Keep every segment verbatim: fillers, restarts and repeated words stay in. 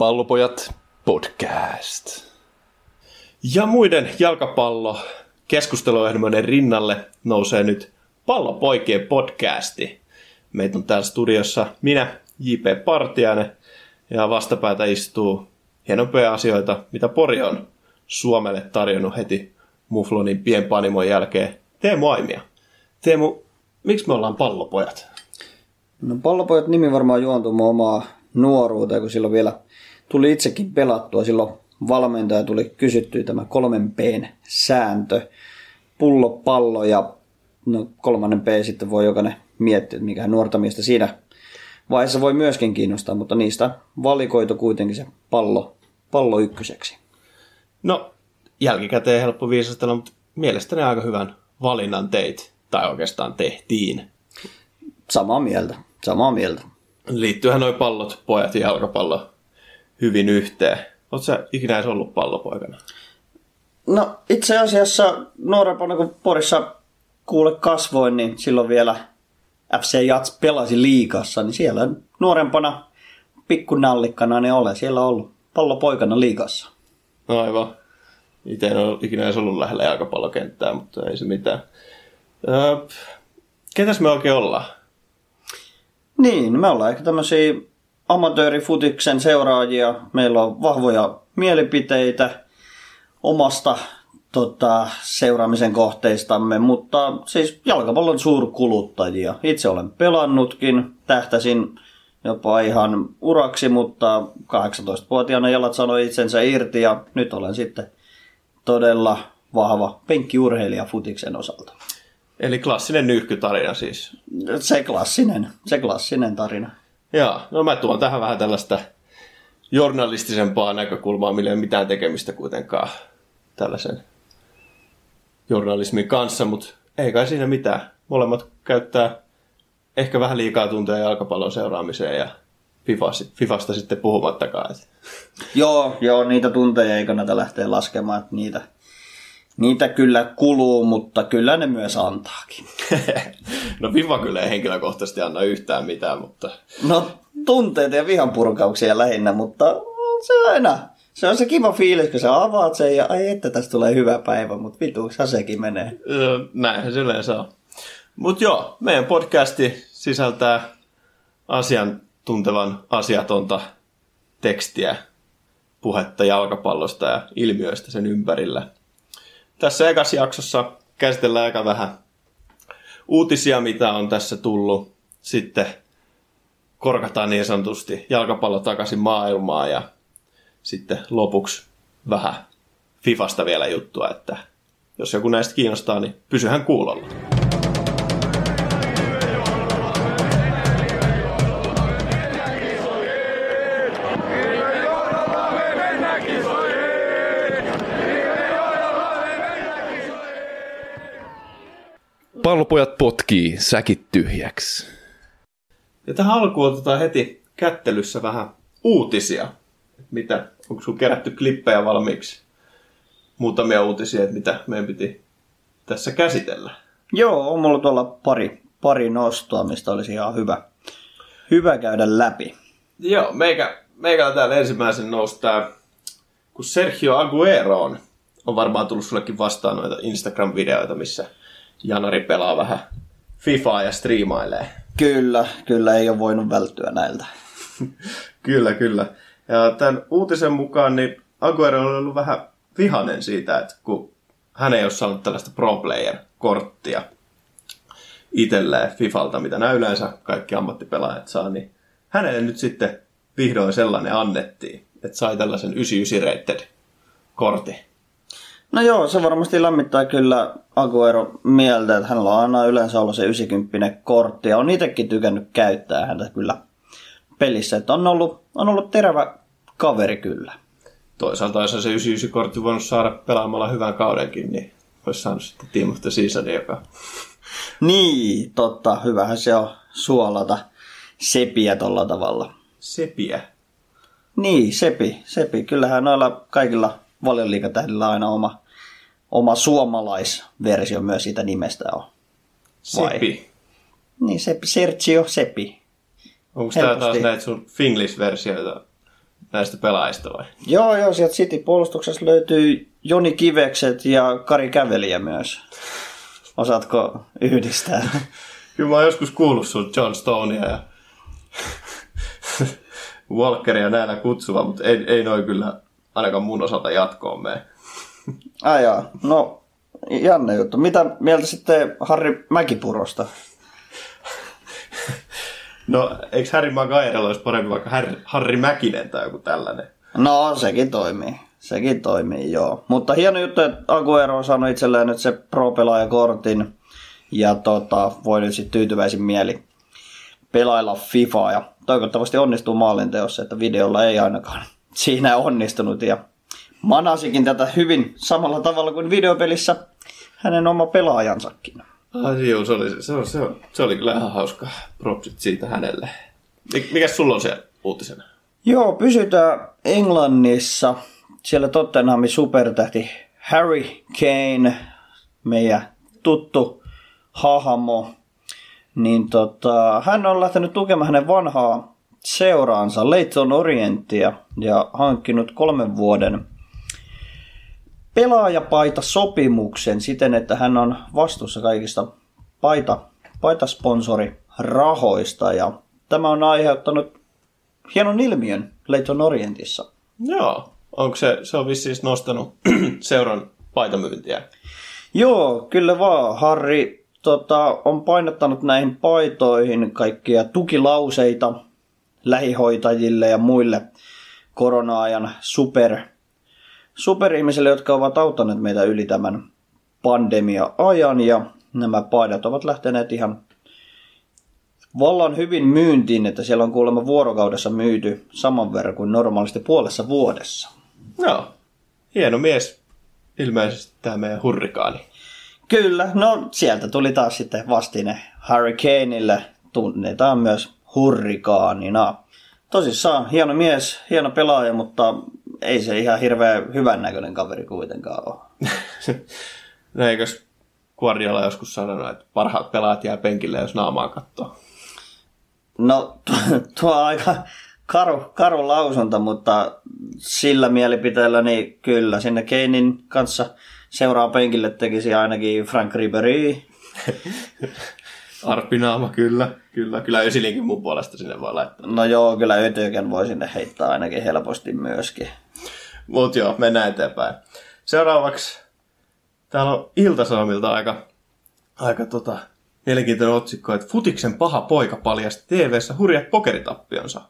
Pallopojat podcast. Ja muiden jalkapallo-keskusteluohjelmoiden rinnalle nousee nyt Pallopoikien podcasti. Meitä on täällä studiossa minä, J P Partiainen, ja vastapäätä istuu hienompia asioita, mitä Pori on Suomelle tarjonnut heti Muflonin pienpanimon jälkeen, Teemu Aimia. Teemu, miksi me ollaan Pallopojat? No Pallopojat-nimi varmaan juontuu mun omaa nuoruuteen, kun silloin vielä tuli itsekin pelattua. Silloin valmentaja tuli kysyttyä tämä kolmen P:n sääntö, pullo, pallo ja no, kolmannen P sitten voi jokainen miettiä, että mikä nuorta miestä siinä vaiheessa voi myöskin kiinnostaa, mutta niistä valikoitu kuitenkin se pallo, pallo ykköseksi. No jälkikäteen helppo viisastella, mutta mielestäni aika hyvän valinnan teit, tai oikeastaan tehtiin. Samaa mieltä, samaa mieltä. Liittyyhän nuo pallot, pojat ja jalkapallo hyvin yhteen. Oletko sä ikinä edes ollut pallopoikana? No itse asiassa nuorempana, kun Porissa kuule kasvoin, niin silloin vielä F C Jats pelasi liigassa, niin siellä nuorempana pikkunallikkana ne ole. Siellä on ollut pallopoikana liigassa. No aivan. Itse en ole ikinä edes ollut lähellä jalkapallokenttää, mutta ei se mitään. Öö, ketäs me oikein ollaan? Niin, me ollaan ehkä tämmöisiä amatöörifutiksen seuraajia. Meillä on vahvoja mielipiteitä omasta tota, seuraamisen kohteistamme, mutta siis jalkapallon suurkuluttajia. Itse olen pelannutkin, tähtäsin jopa ihan uraksi, mutta kahdeksantoistavuotiaana jalat sanoi itsensä irti ja nyt olen sitten todella vahva penkkiurheilija futiksen osalta. Eli klassinen nyyhkytarina siis. Se klassinen, se klassinen tarina. Joo, no mä tuon tähän vähän tällaista journalistisempaa näkökulmaa, millä ei ole mitään tekemistä kuitenkaan tällaisen journalismin kanssa, mutta ei kai siinä mitään. Molemmat käyttää ehkä vähän liikaa tunteja jalkapallon seuraamiseen ja Fifasta sitten puhumattakaan. Joo, joo, niitä tunteja ei kannata lähteä laskemaan, että niitä... Niitä kyllä kuluu, mutta kyllä ne myös antaakin. No viva kyllä ei henkilökohtaisesti anna yhtään mitään, mutta... No tunteita ja vihan purkauksia lähinnä, mutta se on aina. Se on se kiva fiilis, kun sä avaat sen ja ai että tästä tulee hyvä päivä, mutta vituuksihan sekin menee. Näinhän se yleensä on. Mutta joo, meidän podcasti sisältää asiantuntevan asiatonta tekstiä, puhetta jalkapallosta ja ilmiöistä sen ympärillä. Tässä ekassa jaksossa käsitellään aika vähän uutisia, mitä on tässä tullut. Sitten korkataan niin sanotusti jalkapallo takaisin maailmaan ja sitten lopuksi vähän Fifasta vielä juttua, että jos joku näistä kiinnostaa, niin pysyhän kuulolla. Pallopojat potkii säkit tyhjäksi. Ja tähän alkuun otetaan heti kättelyssä vähän uutisia. Mitä, onko sun kerätty klippejä valmiiksi? Muutamia uutisia, että mitä meidän piti tässä käsitellä. Joo, on mulla tuolla pari, pari nostoa, mistä olisi ihan hyvä, hyvä käydä läpi. Joo, meikä, meikä täällä ensimmäisen nousi tää, kun Sergio Agüero on, on varmaan tullut sullekin vastaan noita Instagram-videoita, missä... Janari pelaa vähän Fifaa ja striimailee. Kyllä, kyllä ei ole voinut välttyä näiltä. Kyllä, kyllä. Ja tämän uutisen mukaan niin Agüero on ollut vähän vihainen siitä, että kun hän ei ole saanut tällaista pro-player-korttia itselleen Fifalta, mitä nämä yleensä kaikki ammattipelaajat saa, niin hänelle nyt sitten vihdoin sellainen annettiin, että sai tällaisen yhdeksänkymmentäyhdeksän-rated-kortin. No joo, se varmasti lämmittää kyllä Agüero mieltä, että hänellä on aina yleensä ollut se yhdeksänkymmentä-kortti ja on itsekin tykännyt käyttää häntä kyllä pelissä. Että on ollut, on ollut terävä kaveri kyllä. Toisaalta jos se yhdeksänkymmentäyhdeksän-kortti voinut saada pelaamalla hyvän kaudenkin, niin olisi saanut sitten Teemu Siisani, joka... Niin, totta. Hyvähän se on suolata sepiä tolla tavalla. Sepiä? Niin, sepi. Sepi. Kyllähän noilla kaikilla... Valioliigatähdillä on aina oma, oma suomalaisversio myös siitä nimestä on. Vai? Seppi. Niin, Seppi, Sergio Seppi. Onko tämä taas näitä sun Finglish-versioita näistä pelaajista vai? Joo, joo, sieltä City-puolustuksessa löytyy Joni Kivekset ja Kari Kävelijä myös. Osaatko yhdistää? Kyllä mä oon joskus kuullut sun John Stonea ja Walkeria näillä kutsuva, mutta ei, ei noin kyllä ainakaan mun osalta jatkoon mene. Ai jaa, no Janne juttu. Mitä mieltä sitten Harri Mäkipurosta? No, eikö Harry Maguirella olisi parempi vaikka Harry, Harry Mäkinen tai joku tällainen? No, sekin toimii. Sekin toimii, joo. Mutta hieno juttu, että Agüero on saanut itselleen nyt se pro-pelaajakortin. Ja tota, voi nyt sitten tyytyväisin mieli pelailla FIFAa. Ja toivottavasti onnistuu maalinteossa, että videolla ei ainakaan siinä onnistunut. Ja manasikin tätä hyvin samalla tavalla kuin videopelissä hänen oma pelaajansakin. Ai joo, se oli, se, oli, se, oli, se oli kyllä ihan hauska. Propsit siitä hänelle. Mikäs sulla on siellä uutisena? Joo, pysytään Englannissa. Siellä Tottenhamin supertähti Harry Kane, meidän tuttu hahmo. Niin tota, hän on lähtenyt tukemaan hänen vanhaa seuraansa Leyton Orientia ja hankkinut kolmen vuoden pelaajapaitasopimuksen siten, että hän on vastuussa kaikista paita, paitassponsorirahoista ja tämä on aiheuttanut hienon ilmiön Leyton Orientissa. Joo, onko se, se on vissiin nostanut seuran paitamyyntiä? Joo, kyllä vaan. Harri tota, on painottanut näihin paitoihin kaikkia tukilauseita lähihoitajille ja muille korona-ajan super superihmisille, jotka ovat auttaneet meitä yli tämän pandemia-ajan, ja nämä paidat ovat lähteneet ihan vallan hyvin myyntiin, että siellä on kuulemma vuorokaudessa myyty saman verran kuin normaalisti puolessa vuodessa. No, hieno mies ilmeisesti tämä meidän hurrikaani. Kyllä, no sieltä tuli taas sitten vastine Harry Kaneille, tunnetaan myös hurrikaanina. Tosissaan, hieno mies, hieno pelaaja, mutta ei se ihan hirveän hyvän näköinen kaveri kuitenkaan ole. No eikös Guardiola joskus sanonut, että parhaat pelaat jää penkille, jos naamaa katsoo? No, tuo on aika karu, karu lausunta, mutta sillä mielipiteellä niin kyllä. Sinne Keinin kanssa seuraa penkille tekisi ainakin Frank Ribery. Arpinaama, kyllä. Kyllä, kyllä Ysilinkin mun puolesta sinne voi laittaa. No joo, kyllä Ytöken voi sinne heittää ainakin helposti myöskin. Mut joo, mennään eteenpäin. Seuraavaksi täällä on Ilta-Sanomilta aika, aika tota, mielenkiintoinen otsikko, että Futiksen paha poika paljasti T V:ssä hurjat pokeritappionsa.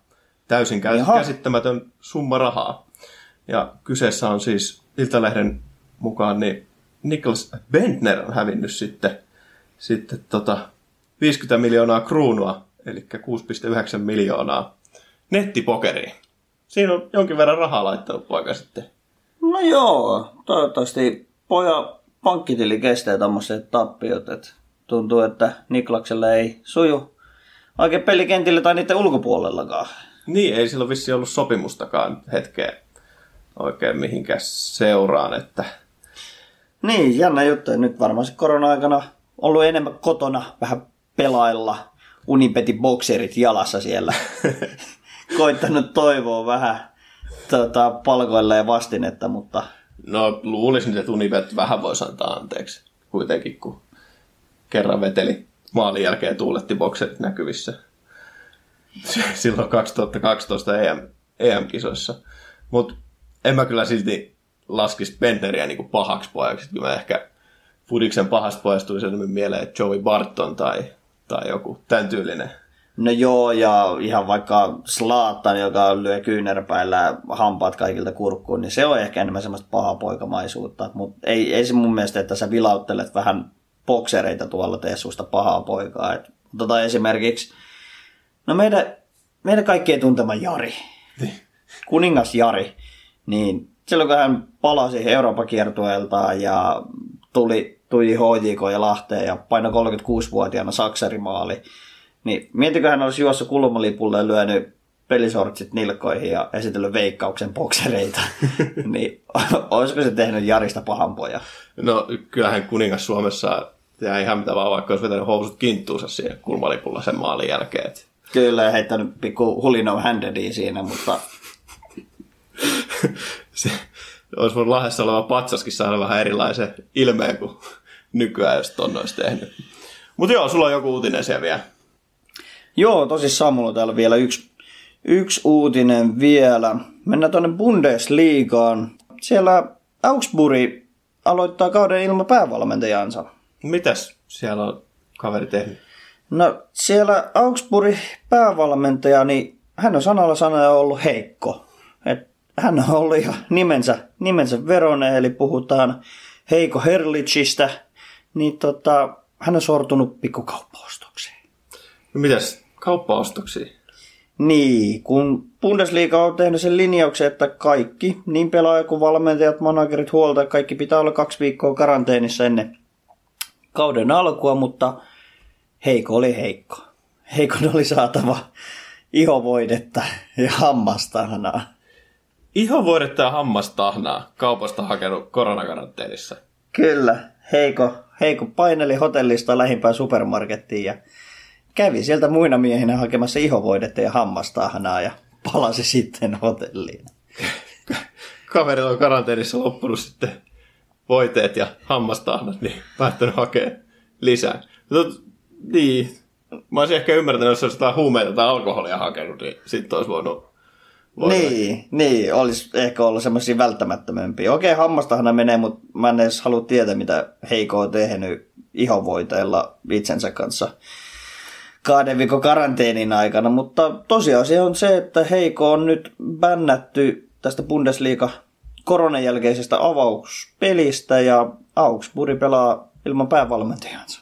Täysin Jaha. käsittämätön summa rahaa. Ja kyseessä on siis Iltalehden mukaan, niin Nicklas Bendtner on hävinnyt sitten, sitten tota... viisikymmentä miljoonaa kruunua, eli kuusi pilkku yhdeksän miljoonaa nettipokeriin. Siinä on jonkin verran rahaa laittanut poika sitten. No joo, toivottavasti poja pankkitili kestää tämmöiset tappiot. Et tuntuu, että Niklaksella ei suju oikein pelikentillä tai niiden ulkopuolellakaan. Niin, ei sillä vissiin ollut sopimustakaan hetkeen oikein mihinkään seuraan. Että... Niin, jännä juttu. Nyt varmaan se korona-aikana ollut enemmän kotona vähän pelailla, Unibetti bokserit jalassa siellä, koittanut toivoa vähän tota, palkoilla ja vastinetta, mutta... No luulisin, että Unibetti vähän voisi antaa anteeksi kuitenkin, kun kerran veteli maalin jälkeen tuuletti bokserit näkyvissä. Silloin kaksituhattakaksitoista E M-kisoissa. Mutta en mä kyllä silti laskisi Bendneriä niinku pahaksi pojaksi, kun mä ehkä... Fudiksen pahasta poistui sellainen mieleen, että Joey Barton tai, tai joku tämän tyylinen. No joo, ja ihan vaikka Zlatan, joka lyö kyynärpäillä hampaat kaikilta kurkkuun, niin se on ehkä enemmän semmoista pahaa poikamaisuutta. Mutta ei, ei se mun mielestä, että sä vilauttelet vähän boksereita tuolla, tee susta pahaa poikaa. Et, tota esimerkiksi, no meidän, meidän kaikkien tuntema Jari, kuningas Jari, niin silloin kun hän palasi Euroopan kiertueeltaan ja... Tuli, tuli H J K ja Lahteen ja paino kolmekymmentäkuusivuotiaana saksarimaali. Niin mietinkö hän olisi juossa kulmalipulle ja lyönyt pelisortsit nilkkoihin ja esitellyt veikkauksen boksereita. Niin olisiko se tehnyt Jarista pahampoja? No kyllähän kuningas Suomessa jää ihan mitä vaan, vaikka olisi vetänyt housut kinttuunsa siihen kulmalipulla sen maalin jälkeen. Että... Kyllä, ja heittänyt pikku hulino handediin siinä, mutta se olisi voinut Lahdessa oleva patsaskin saada vähän erilaisen ilmeen kuin nykyään, jos ton olisi tehnyt. Mutta joo, sulla on joku uutinen siellä vielä. Joo, tosissaan mulla on täällä vielä yksi, yksi uutinen vielä. Mennään tuonne Bundesligaan. Siellä Augsburg aloittaa kauden ilman päävalmentajansa. Mitäs siellä on kaveri tehnyt? No siellä Augsburg päävalmentaja, niin hän on sanalla sanoja ollut heikko. Et hän on ollut ihan nimensä, nimensä veronen, eli puhutaan Heiko Herrlichistä, niin tota, hän on sortunut pikkukauppaostoksiin. No mitäs kauppaostoksiin? Niin, kun Bundesliga on tehnyt sen linjauksen, että kaikki, niin pelaaja kuin valmentajat, managerit, huolta, kaikki pitää olla kaksi viikkoa karanteenissa ennen kauden alkua, mutta Heiko oli heikko. Heikon oli saatava ihovoidetta ja hammastahnaa. Ihovoidetta ja hammastahnaa kaupasta hakenut koronakaranteenissa. Kyllä, Heiko, Heiko paineli hotellista lähimpään supermarkettiin ja kävi sieltä muina miehinä hakemassa ihovoidetta ja hammastahnaa ja palasi sitten hotelliin. Kaverilla on karanteenissa loppunut sitten voiteet ja hammastahnat, niin päättänyt hakea lisää. Mutta niin, mä olisin ehkä ymmärtänyt, jos olisi jotain huumeita tai alkoholia hakenut, niin sitten olisi voinut voida. Niin, niin, olisi ehkä ollut semmoisia välttämättömämpiä. Okei, hammastahna menee, mutta mä en edes halua tietää, mitä Heiko on tehnyt ihovoiteilla itsensä kanssa kahden viikon karanteenin aikana, mutta tosiasia on se, että Heiko on nyt bännätty tästä Bundesliga koronan jälkeisestä avauspelistä ja Augsburg pelaa ilman päävalmentajansa.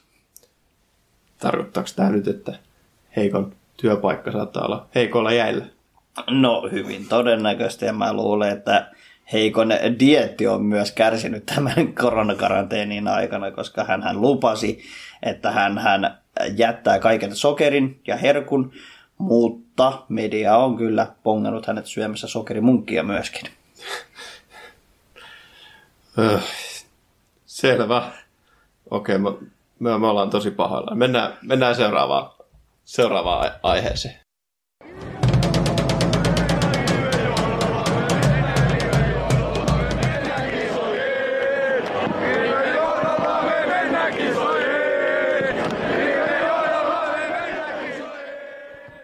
Tarkoittaako tämä nyt, että Heikon työpaikka saattaa olla heikolla jäillä? No hyvin todennäköisesti, ja mä luulen, että Heikon dieetti on myös kärsinyt tämän koronakaranteenin aikana, koska hänhän lupasi, että hänhän jättää kaiken sokerin ja herkun, mutta media on kyllä pongannut hänet syömässä sokerimunkkia myöskin. Selvä. Okei, okay, mä... Me, me ollaan tosi pahoilla. Mennään, mennään seuraavaan, seuraavaan aiheeseen.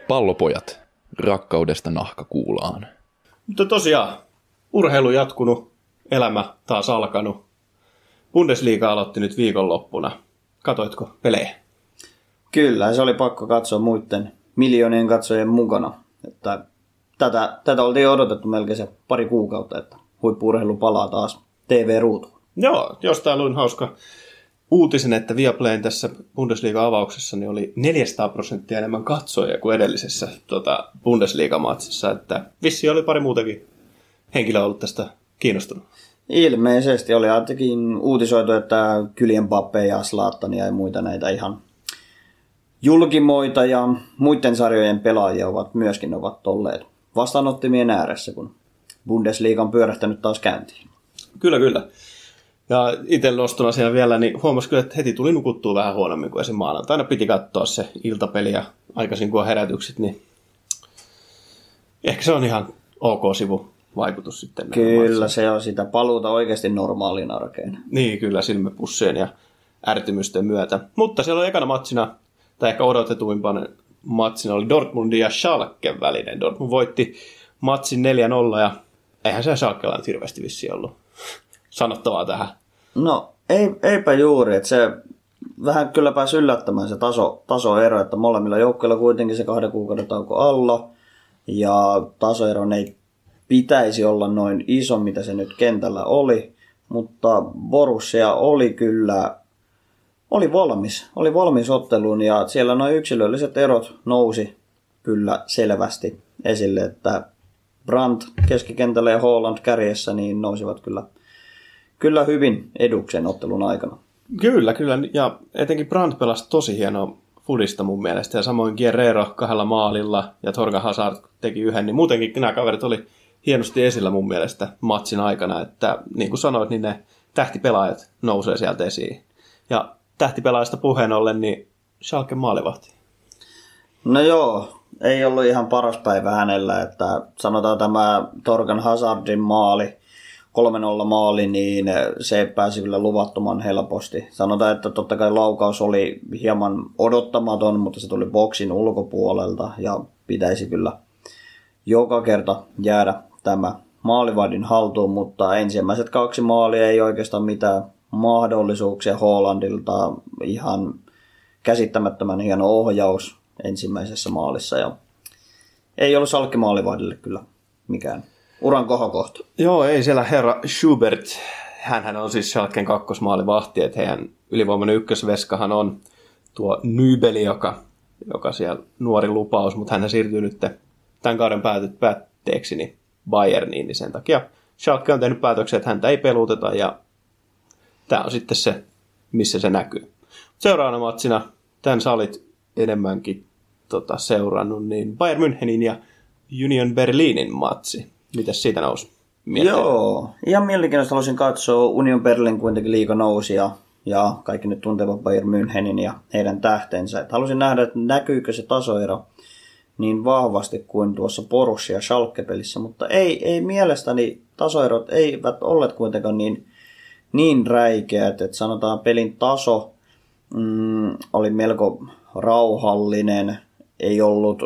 Pallopojat, rakkaudesta nahkakuulaan. Mutta tosiaan, urheilu jatkunut, elämä taas alkanut. Bundesliga aloitti nyt viikonloppuna. Katoitko pelejä? Kyllä, se oli pakko katsoa muiden miljoonien katsojien mukana. Että tätä, tätä oltiin odotettu melkein se pari kuukautta, että huippu-urheilu palaa taas T V-ruutuun. Joo, jostain luin hauska uutisen, että Viaplayn tässä Bundesliga-avauksessa niin oli neljäsataa prosenttia enemmän katsojia kuin edellisessä tota, Bundesliga-matsissa. Että vissiin oli pari muutakin henkilöä ollut tästä kiinnostunut. Ilmeisesti oli ainakin uutisoitu, että kylien Mbappé ja Zlatania ja muita näitä ihan julkimoita ja muiden sarjojen pelaajia ovat myöskin ovat olleet vastaanottimien ääressä, kun Bundesliga on pyörähtänyt taas käyntiin. Kyllä, kyllä. Ja itse noston asian vielä, niin huomasi kyllä, että heti tuli nukuttua vähän huonommin kuin esim. Maanantaina piti katsoa se iltapeli ja aikaisin kun on herätykset, niin ehkä se on ihan ok sivu. Vaikutus sitten. Kyllä, se on sitä paluuta oikeasti normaalin arkeen. Niin, kyllä, silmäpussien ja ärtymysten myötä. Mutta siellä oli ekana matsina, tai ehkä odotetuimpana matsina, oli Dortmundin ja Schalken välinen. Dortmund voitti matsin neljä nolla, ja eihän se Schalkella nyt hirveästi vissiin ollut sanottavaa tähän. No, ei, eipä juuri. Että se vähän kyllä pääsi yllättämään se taso, tasoero, että molemmilla joukkueilla kuitenkin se kahden kuukauden tauko alla, ja tasoeron ei pitäisi olla noin iso, mitä se nyt kentällä oli, mutta Borussia oli kyllä oli valmis, oli valmis otteluun ja siellä nuo yksilölliset erot nousi kyllä selvästi esille, että Brandt keskikentällä ja Haaland kärjessä niin nousivat kyllä, kyllä hyvin edukseen ottelun aikana. Kyllä, kyllä ja etenkin Brandt pelasi tosi hienoa fudista mun mielestä ja samoin Guerrero kahdella maalilla ja Thorgan Hazard teki yhden, niin muutenkin nämä kaverit oli hienosti esillä mun mielestä matsin aikana, että niin kuin sanoit, niin ne tähtipelaajat nousee sieltä esiin. Ja tähtipelaajasta puheen ollen, niin Schalken maalivahti. No joo, ei ollut ihan paras päivä hänellä, että sanotaan tämä Thorgan Hazardin maali, kolme nolla maali, niin se pääsi kyllä luvattoman helposti. Sanotaan, että totta kai laukaus oli hieman odottamaton, mutta se tuli boksin ulkopuolelta ja pitäisi kyllä joka kerta jäädä tämä maalivahdin haltuun, mutta ensimmäiset kaksi maalia ei oikeastaan mitään mahdollisuuksia Haalandilta. Ihan käsittämättömän hieno ohjaus ensimmäisessä maalissa ja ei ollut Schalke maalivahdille kyllä mikään uran kohokohta. Joo, ei siellä herra Schubert, hänhän on siis Schalken kakkosmaalivahti, että heidän ylivoimainen ykkösveskahan on tuo Nybeli, joka, joka siellä nuori lupaus, mutta hän siirtyy nyt tämän kauden päätet, päätteeksi niin Bayerniin, niin sen takia Schalke on tehnyt päätöksen, että häntä ei peluuteta ja tämä on sitten se, missä se näkyy. Seuraavana matsina, tämän sä olit enemmänkin tota, seurannut, niin Bayern Münchenin ja Union Berlinin matsi. Mitäs siitä nousi mieleen? Joo, ihan mielenkiintoista haluaisin katsoa. Union Berlin kuitenkin liiga nousi ja, ja kaikki nyt tuntevat Bayern Münchenin ja heidän tähtensä. Et halusin nähdä, että näkyykö se tasoero niin vahvasti kuin tuossa Borussia Schalke-pelissä, mutta ei, ei mielestäni tasoerot eivät olleet kuitenkaan niin, niin räikeät, että sanotaan pelin taso mm, oli melko rauhallinen, ei ollut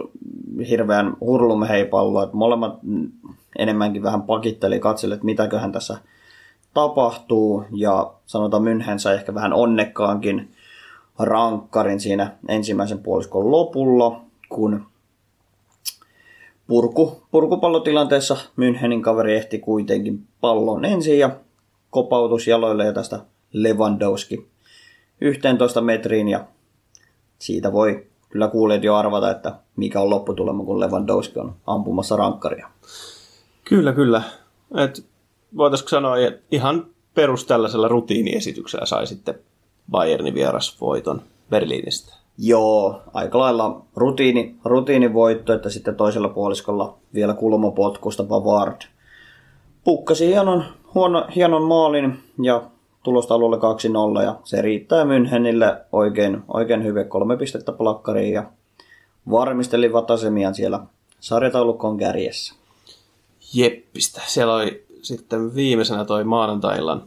hirveän hurlumheipalloa, että molemmat enemmänkin vähän pakitteli, katseli, että mitäköhän tässä tapahtuu ja sanotaan München sai ehkä vähän onnekkaankin rankkarin siinä ensimmäisen puoliskon lopulla, kun purku, purkupallotilanteessa Münchenin kaveri ehti kuitenkin pallon ensin ja kopautus jaloille ja tästä Lewandowski yksitoista metriin ja siitä voi kyllä kuulijat jo arvata, että mikä on lopputulema, kun Lewandowski on ampumassa rankkaria. Kyllä, kyllä. Et voitaisiko sanoa, että ihan perus tällaisella rutiiniesityksellä sai sitten Bayernin vierasvoiton Berliinistä. Joo, aika lailla rutiini, rutiinivoitto, että sitten toisella puoliskolla vielä kulmapotkusta Pavard pukkasi hienon, huono, hienon maalin ja tulostaululle kaksi nolla ja se riittää Münchenille oikein, oikein hyvin, kolme pistettä plakkariin ja varmistelivat asemiaan siellä sarjataulukon kärjessä. Jeppistä. Siellä oli sitten viimeisenä toi maanantai-illan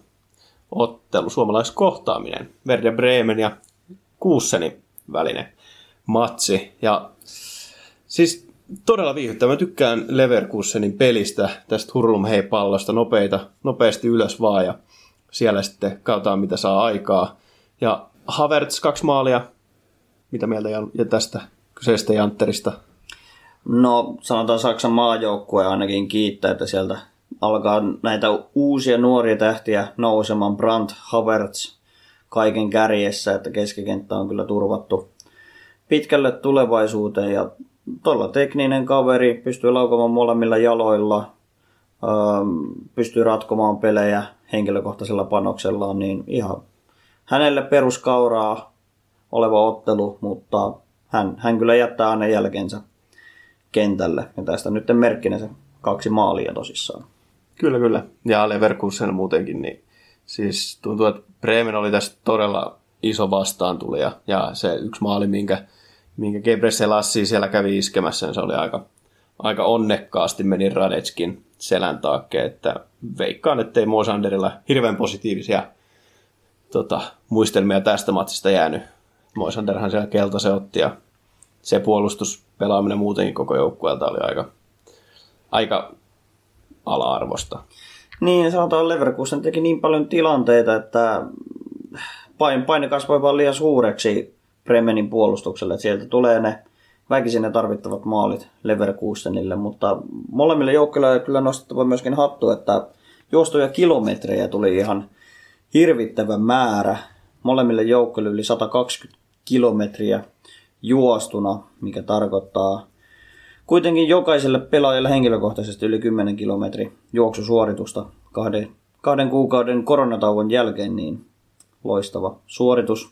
ottelu, suomalaiskohtaaminen, Werder Bremen ja Kuussenin välinen matsi. Ja siis todella viihdyttävä. Mä tykkään Leverkusenin pelistä, tästä hurlumheipallosta, nopeita, nopeasti ylös vaan ja siellä sitten katsotaan mitä saa aikaa. Ja Havertz kaksi maalia. Mitä mieltä ja tästä kyseistä jantterista? No, sanotaan Saksan maajoukkue ainakin kiittää, että sieltä alkaa näitä uusia nuoria tähtiä nousemaan. Brandt, Havertz kaiken kärjessä, että keskikenttä on kyllä turvattu pitkälle tulevaisuuteen. Ja todella tekninen kaveri, pystyy laukomaan molemmilla jaloilla, pystyy ratkomaan pelejä henkilökohtaisella panoksellaan, niin ihan hänelle peruskauraa oleva ottelu, mutta hän, hän kyllä jättää aina jälkensä kentälle. Ja tästä nyt merkkinä se kaksi maalia tosissaan. Kyllä, kyllä. Ja Leverkusen muutenkin. Niin siis tuntuu, että Bremen oli tässä todella iso vastaantulija. Ja se yksi maali, minkä, minkä Gebre-Selassie siellä kävi iskemässä, niin se oli aika, aika onnekkaasti meni Radetskin selän taakke. Että veikkaan, ettei Moisanderilla hirveän positiivisia tota, muistelmia tästä matsista jäänyt. Moisanderhan siellä keltaisen otti ja se puolustuspelaaminen muutenkin koko joukkueelta oli aika, aika ala-arvosta. Niin, sanotaan Leverkusen teki niin paljon tilanteita, että paine kasvoi vaan liian suureksi Bremenin puolustukselle. Sieltä tulee ne väkisin ne tarvittavat maalit Leverkusenille, mutta molemmille joukkueille on kyllä nostettava myöskin hattu, että juostuja kilometrejä tuli ihan hirvittävä määrä. Molemmille joukkueille yli sata kaksikymmentä kilometriä juostuna, mikä tarkoittaa kuitenkin jokaiselle pelaajalle henkilökohtaisesti yli kymmenen kilometrin juoksusuoritusta kahden, kahden kuukauden koronatauon jälkeen, niin loistava suoritus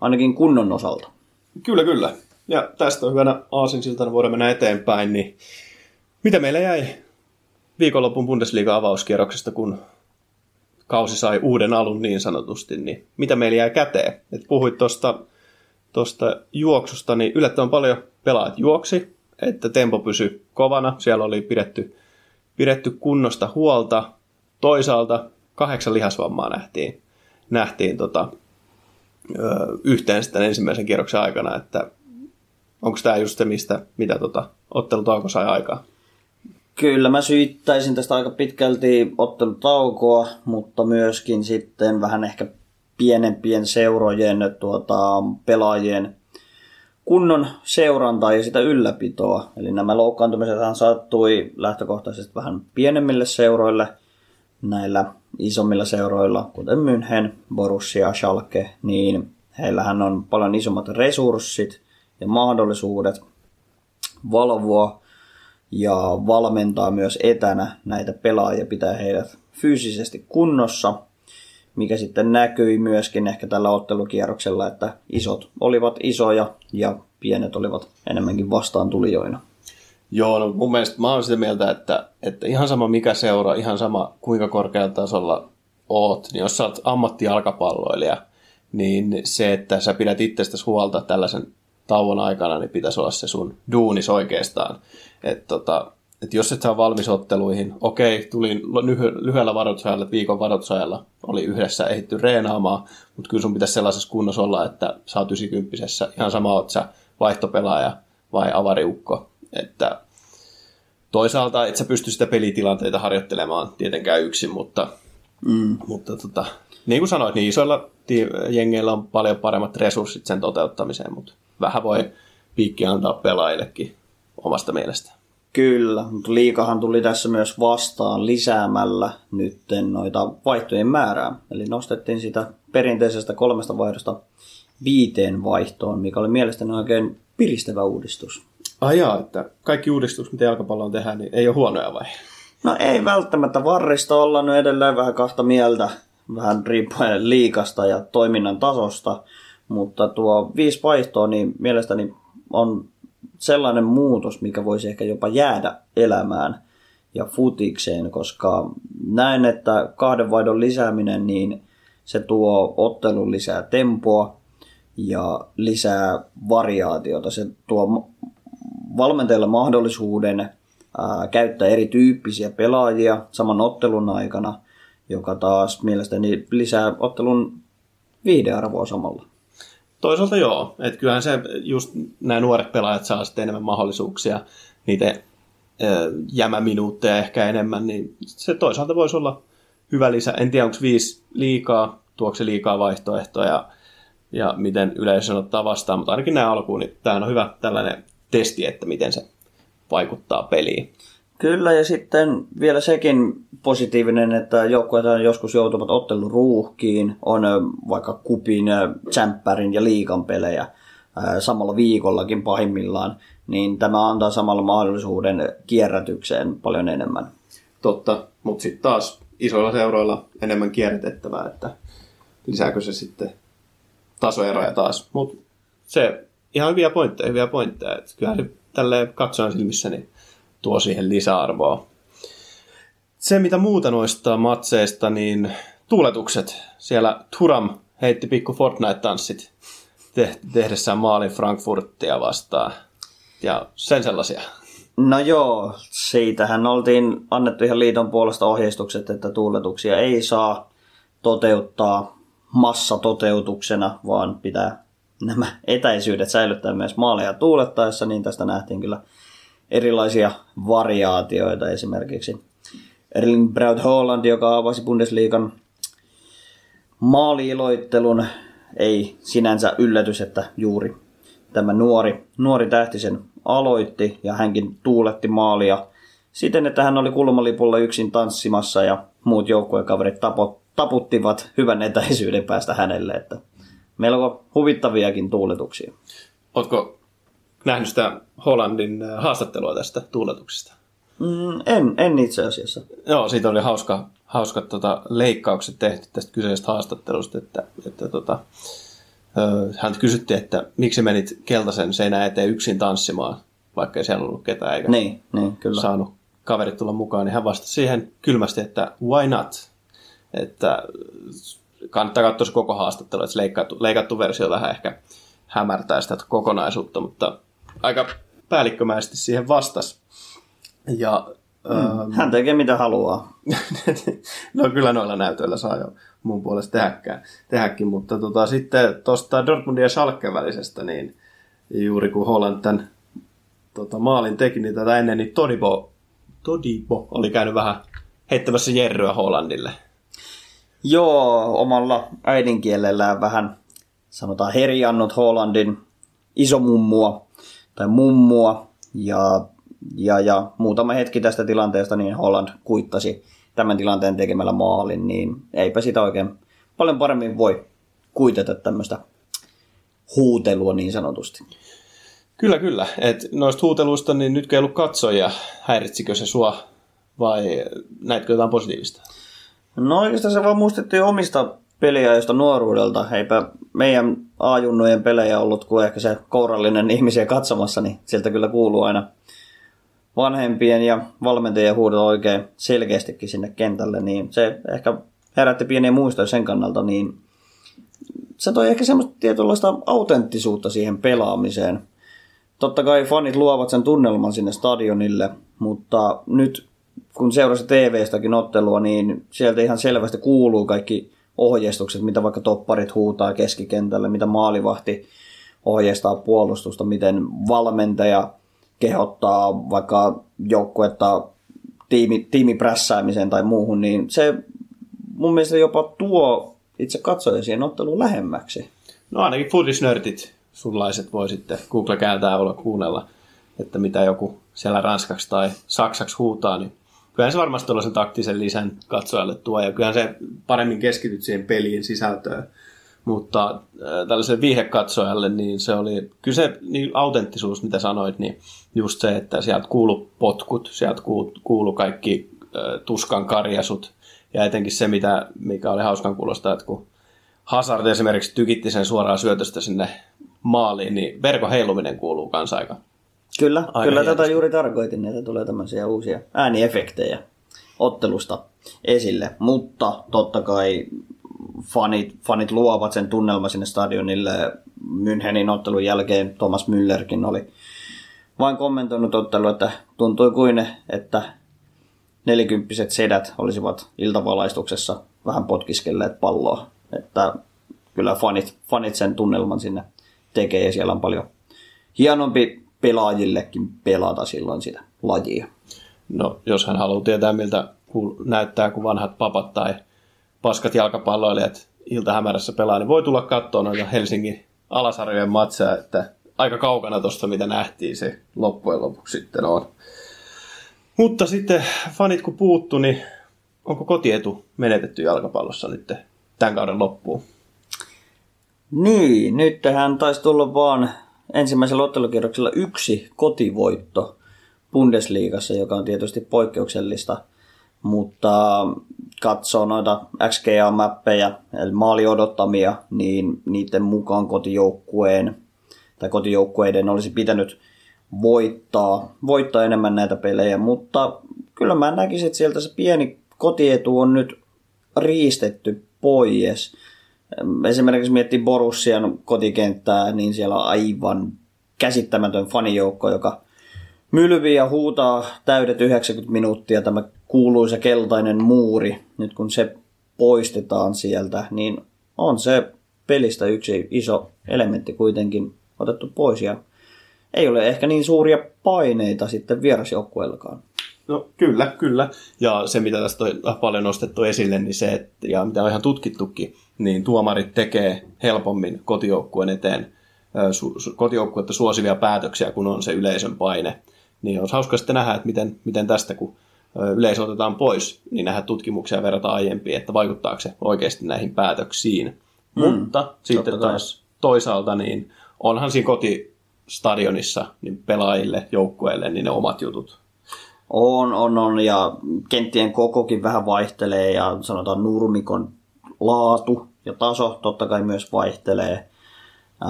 ainakin kunnon osalta. Kyllä, kyllä. Ja tästä on hyvänä aasinsiltana voidaan mennä eteenpäin, niin mitä meillä jäi viikonlopun Bundesliga-avauskierroksesta, kun kausi sai uuden alun niin sanotusti, niin mitä meillä jäi käteen? Et puhuit tuosta Tuosta juoksusta, niin yllättävän paljon pelaajat juoksi. että tempo pysyi kovana. Siellä oli pidetty, pidetty kunnosta huolta. Toisaalta kahdeksan lihasvammaa nähtiin, nähtiin tota, ö, yhteen sitten ensimmäisen kierroksen aikana, että onko tämä just se, mistä, mitä tota, ottelutauko sai aikaa? Kyllä, mä syyttäisin tästä aika pitkälti ottelutaukoa, mutta myöskin sitten vähän ehkä pienempien seurojen tuota, pelaajien kunnon seurantaa ja sitä ylläpitoa. Eli nämä loukkaantumisethan sattui lähtökohtaisesti vähän pienemmille seuroille, näillä isommilla seuroilla, kuten München, Borussia, Schalke, niin heillähän on paljon isommat resurssit ja mahdollisuudet valvoa ja valmentaa myös etänä näitä pelaajia, pitää heidät fyysisesti kunnossa, mikä sitten näkyi myöskin ehkä tällä ottelukierroksella, että isot olivat isoja ja pienet olivat enemmänkin vastaantulijoina. Joo, no mun mielestä mä oon sitä mieltä, että, että ihan sama mikä seuraa, ihan sama kuinka korkealla tasolla oot, niin jos sä oot ammattijalkapalloilija, niin se, että sä pidät itsestäsi huolta tällaisen tauon aikana, niin pitäisi olla se sun duunis oikeastaan. Että tota, et jos et saa valmis otteluihin, okei, tuli lyhy- lyhyellä varoitusajalla, viikon varoitusajalla, oli yhdessä ehditty reenaamaan, mutta kyllä sun pitäisi sellaisessa kunnossa olla, että sä oot yhdeksänkymmentä, ihan sama oot sä vaihtopelaaja vai avariukko. Että toisaalta et sä pysty sitä pelitilanteita harjoittelemaan tietenkään yksin, mutta, mm. mutta tota, niin kuin sanoit, niin isoilla jengeillä on paljon paremmat resurssit sen toteuttamiseen, mutta vähän voi piikki antaa pelaajillekin omasta mielestä. Kyllä, mutta liikahan tuli tässä myös vastaan lisäämällä nyt noita vaihtojen määrää. Eli nostettiin sitä perinteisestä kolmesta vaihdosta viiteen vaihtoon, mikä oli mielestäni oikein piristävä uudistus. Ajaa, että kaikki uudistukset, mitä jalkapalloon tehdään, niin ei ole huonoja vai? No ei välttämättä. Varrista ollaan nyt edelleen vähän kahta mieltä, vähän riippuen liikasta ja toiminnan tasosta. Mutta tuo viisi vaihtoa, niin mielestäni on sellainen muutos, mikä voisi ehkä jopa jäädä elämään ja futikseen, koska näen, että kahden vaihdon lisääminen, niin se tuo ottelun lisää tempoa ja lisää variaatiota. Se tuo valmentajalle mahdollisuuden ää, käyttää erityyppisiä pelaajia saman ottelun aikana, joka taas mielestäni lisää ottelun viihdearvoa samalla. Toisaalta joo, että kyllähän se just nämä nuoret pelaajat saa sitten enemmän mahdollisuuksia, niitä ää, jämäminuutteja ehkä enemmän, niin se toisaalta voisi olla hyvä lisä. En tiedä, onko viisi liikaa, tuoko se liikaa vaihtoehtoja ja miten yleisö ottaa vastaan, mutta ainakin nämä alkuun, niin tämä on hyvä tällainen testi, että miten se vaikuttaa peliin. Kyllä, ja sitten vielä sekin positiivinen, että joukkueet joskus joutuvat otteluruuhkiin, on vaikka kupin, tsemppärin ja liigan pelejä samalla viikollakin pahimmillaan, niin tämä antaa samalla mahdollisuuden kierrätykseen paljon enemmän. Totta, mutta sitten taas isoilla seuroilla enemmän kierrätettävää, että lisääkö se sitten tasoeroja taas, mutta se ihan hyviä pointteja, hyviä pointteja. Että kyllähän tälleen katsoen silmissä niin tuo siihen lisäarvoa. Se, mitä muuta noista matseista, niin tuuletukset. Siellä Thuram heitti pikku Fortnite-tanssit te- tehdessään maalin Frankfurtia vastaan. Ja sen sellaisia. No joo, siitähän oltiin annettu ihan liiton puolesta ohjeistukset, että tuuletuksia ei saa toteuttaa massatoteutuksena, vaan pitää nämä etäisyydet säilyttää myös maaleja tuulettaessa, niin tästä nähtiin kyllä erilaisia variaatioita. Esimerkiksi Erling Braut Haaland, joka avasi Bundesliigan maaliiloittelun, ei sinänsä yllätys, että juuri tämä nuori, nuori tähti sen aloitti ja hänkin tuuletti maalia siten, että hän oli kulmalipulla yksin tanssimassa ja muut joukkuekaverit tapo, taputtivat hyvän etäisyyden päästä hänelle, että meillä on huvittaviakin tuuletuksia. Oletko nähnyt sitä Hollandin haastattelua tästä tuuletuksesta? Mm, en, en itse asiassa. Joo, siitä oli hauska, hauska tota, leikkaukset tehty tästä kyseisestä haastattelusta. Että, että, tota, hän kysyttiin, että miksi menit keltaisen seinän eteen yksin tanssimaan, vaikka ei siellä ollut ketään eikä niin, niin, kyllä. saanut kaverit tulla mukaan. Niin hän vastasi siihen kylmästi, että why not? Että kannattaa katsoa se koko haastattelu, että leikattu, leikattu versio vähän ehkä hämärtää sitä kokonaisuutta, mutta aika päällikkömäisesti siihen vastasi. Ja, mm, ähm, hän tekee mitä haluaa. No kyllä noilla näytöillä saa jo mun puolesta tehdäkään, tehdäkin, mutta tota, sitten tuosta Dortmundin ja Schalken välisestä, niin juuri kun Haaland tämän tota, maalin teki, niin tätä ennen niin Todibo, Todibo oli käynyt vähän heittämässä jerryä Haalandille. Joo, omalla äidinkielellään vähän, sanotaan, herjannut Haalandin isomummua tai mummua, ja, ja, ja muutama hetki tästä tilanteesta, niin Haaland kuittasi tämän tilanteen tekemällä maalin, niin eipä sitä oikein paljon paremmin voi kuitata tämmöistä huutelua niin sanotusti. Kyllä, kyllä. Et noista huuteluista, niin nyt ei ollut katsoja, häiritsikö se sua vai näitkö jotain positiivista? No oikeastaan se vaan muistettiin omista peliajoista nuoruudelta. Eipä meidän A-junnujen pelejä ollut, kun ehkä se kourallinen ihmisiä katsomassa, niin sieltä kyllä kuuluu aina vanhempien ja valmentajien huudot oikein selkeästikin sinne kentälle. Niin se ehkä herätti pieniä muistoja sen kannalta, niin se toi ehkä semmoista tietynlaista autenttisuutta siihen pelaamiseen. Totta kai fanit luovat sen tunnelman sinne stadionille, mutta nyt kun seurasi T V:stäkin ottelua, niin sieltä ihan selvästi kuuluu kaikki ohjeistukset, mitä vaikka topparit huutaa keskikentälle, mitä maalivahti ohjeistaa puolustusta, miten valmentaja kehottaa vaikka joukkuetta tiimi, tiimiprässäämiseen tai muuhun, niin se mun mielestä jopa tuo itse katsoja siihen otteluun lähemmäksi. No ainakin futisnörtit sunlaiset voi sitten Google kääntää olla kuunnella, että mitä joku siellä ranskaksi tai saksaksi huutaa, niin kyllähän se varmasti tuollaisen taktisen lisän katsojalle tuo, ja kyllähän se paremmin keskityt siihen pelien sisältöön, mutta äh, tällaiselle viihdekatsojalle, niin se oli, kyllä se niin autenttisuus, mitä sanoit, niin just se, että sieltä kuului potkut, sieltä kuului kaikki äh, tuskan karjasut, ja etenkin se, mitä, mikä oli hauskan kuulosta, että kun Hazard esimerkiksi tykitti sen suoraan syötöstä sinne maaliin, niin verkon heiluminen kuuluu kanssa aika. Kyllä, aika kyllä tätä juuri tarkoitin, että tulee tämmöisiä uusia ääniefektejä ottelusta esille, mutta totta kai fanit, fanit luovat sen tunnelma sinne stadionille. Münchenin ottelun jälkeen Thomas Müllerkin oli vain kommentoinut ottelua, että tuntui kuin, että nelikymppiset sedät olisivat iltavalaistuksessa vähän potkiskelleet palloa, että kyllä fanit, fanit sen tunnelman sinne tekee, ja siellä on paljon hienompi pelaajillekin pelata silloin sitä lajia. No, jos hän haluaa tietää, miltä näyttää, kun vanhat papat tai paskat jalkapalloilijat iltahämärässä pelaa, niin voi tulla katsoa noita Helsingin alasarjojen matseja, että aika kaukana tuosta, mitä nähtiin, se loppujen lopuksi sitten on. Mutta sitten fanit kun puuttu, niin onko kotietu menetetty jalkapallossa nyt tämän kauden loppuun? Niin, nyt tähän taisi tulla vaan ensimmäisellä ottelukierroksella yksi kotivoitto Bundesliigassa, joka on tietysti poikkeuksellista, mutta katsoo noita X G A-mäppejä, eli maaliodottamia, niin niiden mukaan kotijoukkueen tai kotijoukkueiden olisi pitänyt voittaa, voittaa enemmän näitä pelejä, mutta kyllä mä näkisin, että sieltä se pieni kotietu on nyt riistetty pois. Esimerkiksi miettii Borussian kotikenttää, niin siellä on aivan käsittämätön fanijoukko, joka mylvii ja huutaa täydet yhdeksänkymmentä minuuttia, tämä kuuluisa keltainen muuri. Nyt kun se poistetaan sieltä, niin on se pelistä yksi iso elementti kuitenkin otettu pois, ja ei ole ehkä niin suuria paineita sitten vierasjoukkueillakaan. No kyllä, kyllä. Ja se, mitä tästä on paljon nostettu esille, niin se, että, ja mitä on ihan tutkittukin, niin tuomarit tekee helpommin kotijoukkueen eteen su- kotijoukkuetta suosivia päätöksiä, kun on se yleisön paine. Niin on hauska sitten nähdä, että miten, miten tästä, kun yleisö otetaan pois, niin nähdään tutkimuksia verrata aiempiin, että vaikuttaako se oikeasti näihin päätöksiin. Mm, Mutta sitten taas toisaalta, niin onhan siinä kotistadionissa niin pelaajille, joukkueille, niin ne omat jutut. On, on, on, ja kenttien kokokin vähän vaihtelee, ja sanotaan nurmikon laatu ja taso totta kai myös vaihtelee.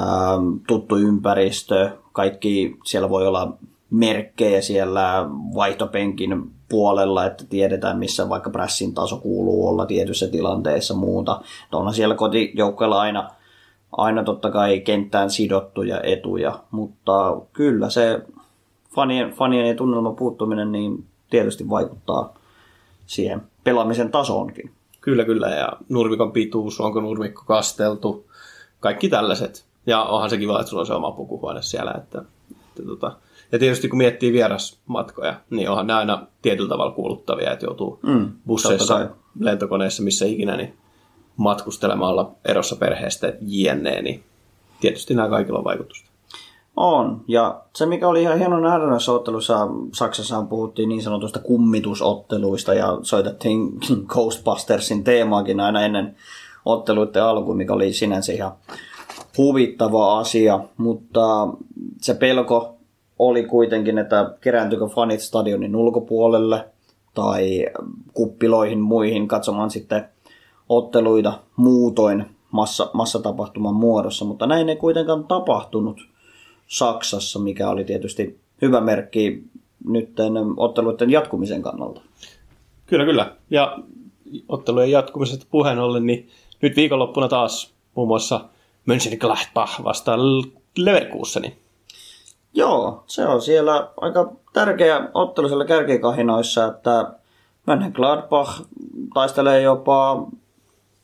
Ähm, tuttu ympäristö, kaikki siellä voi olla merkkejä siellä vaihtopenkin puolella, että tiedetään missä vaikka prässin taso kuuluu olla tietyissä tilanteissa muuta. Onhan siellä kotijoukkueella aina, aina totta kai kenttään sidottuja etuja, mutta kyllä se fanien, fanien ja tunnelman puuttuminen niin tietysti vaikuttaa siihen pelaamisen tasoonkin. Kyllä, kyllä. Ja nurmikon pituus, onko nurmikko kasteltu, kaikki tällaiset. Ja onhan se kiva, että sulla on se oma pukuhuone siellä. Että, että tota. Ja tietysti kun miettii vierasmatkoja, niin onhan ne aina tietyllä tavalla kuuluttavia, että joutuu mm, busseissa, lentokoneissa, missä ikinä, niin matkustelemaan, olla erossa perheestä jne. Niin tietysti nämä kaikilla on vaikutusta. On. Ja se, mikä oli ihan hieno nähdä näissä ottelussa, Saksassa puhuttiin niin sanotusta kummitusotteluista ja soitettiin Ghostbustersin teemaakin aina ennen otteluiden alkuun, mikä oli sinänsä ihan huvittava asia, mutta se pelko oli kuitenkin, että kerääntyykö fanit stadionin ulkopuolelle tai kuppiloihin muihin katsomaan sitten otteluita muutoin massa, massatapahtuman muodossa, mutta näin ei kuitenkaan tapahtunut Saksassa, mikä oli tietysti hyvä merkki nyt otteluiden jatkumisen kannalta. Kyllä, kyllä. Ja ottelujen jatkumisesta puheen ollen, niin nyt viikonloppuna taas muun muassa Mönchengladbach vastaan Leverkusenin. Joo, se on siellä aika tärkeä ottelu siellä kärkikahinoissa, että Mönchengladbach taistelee jopa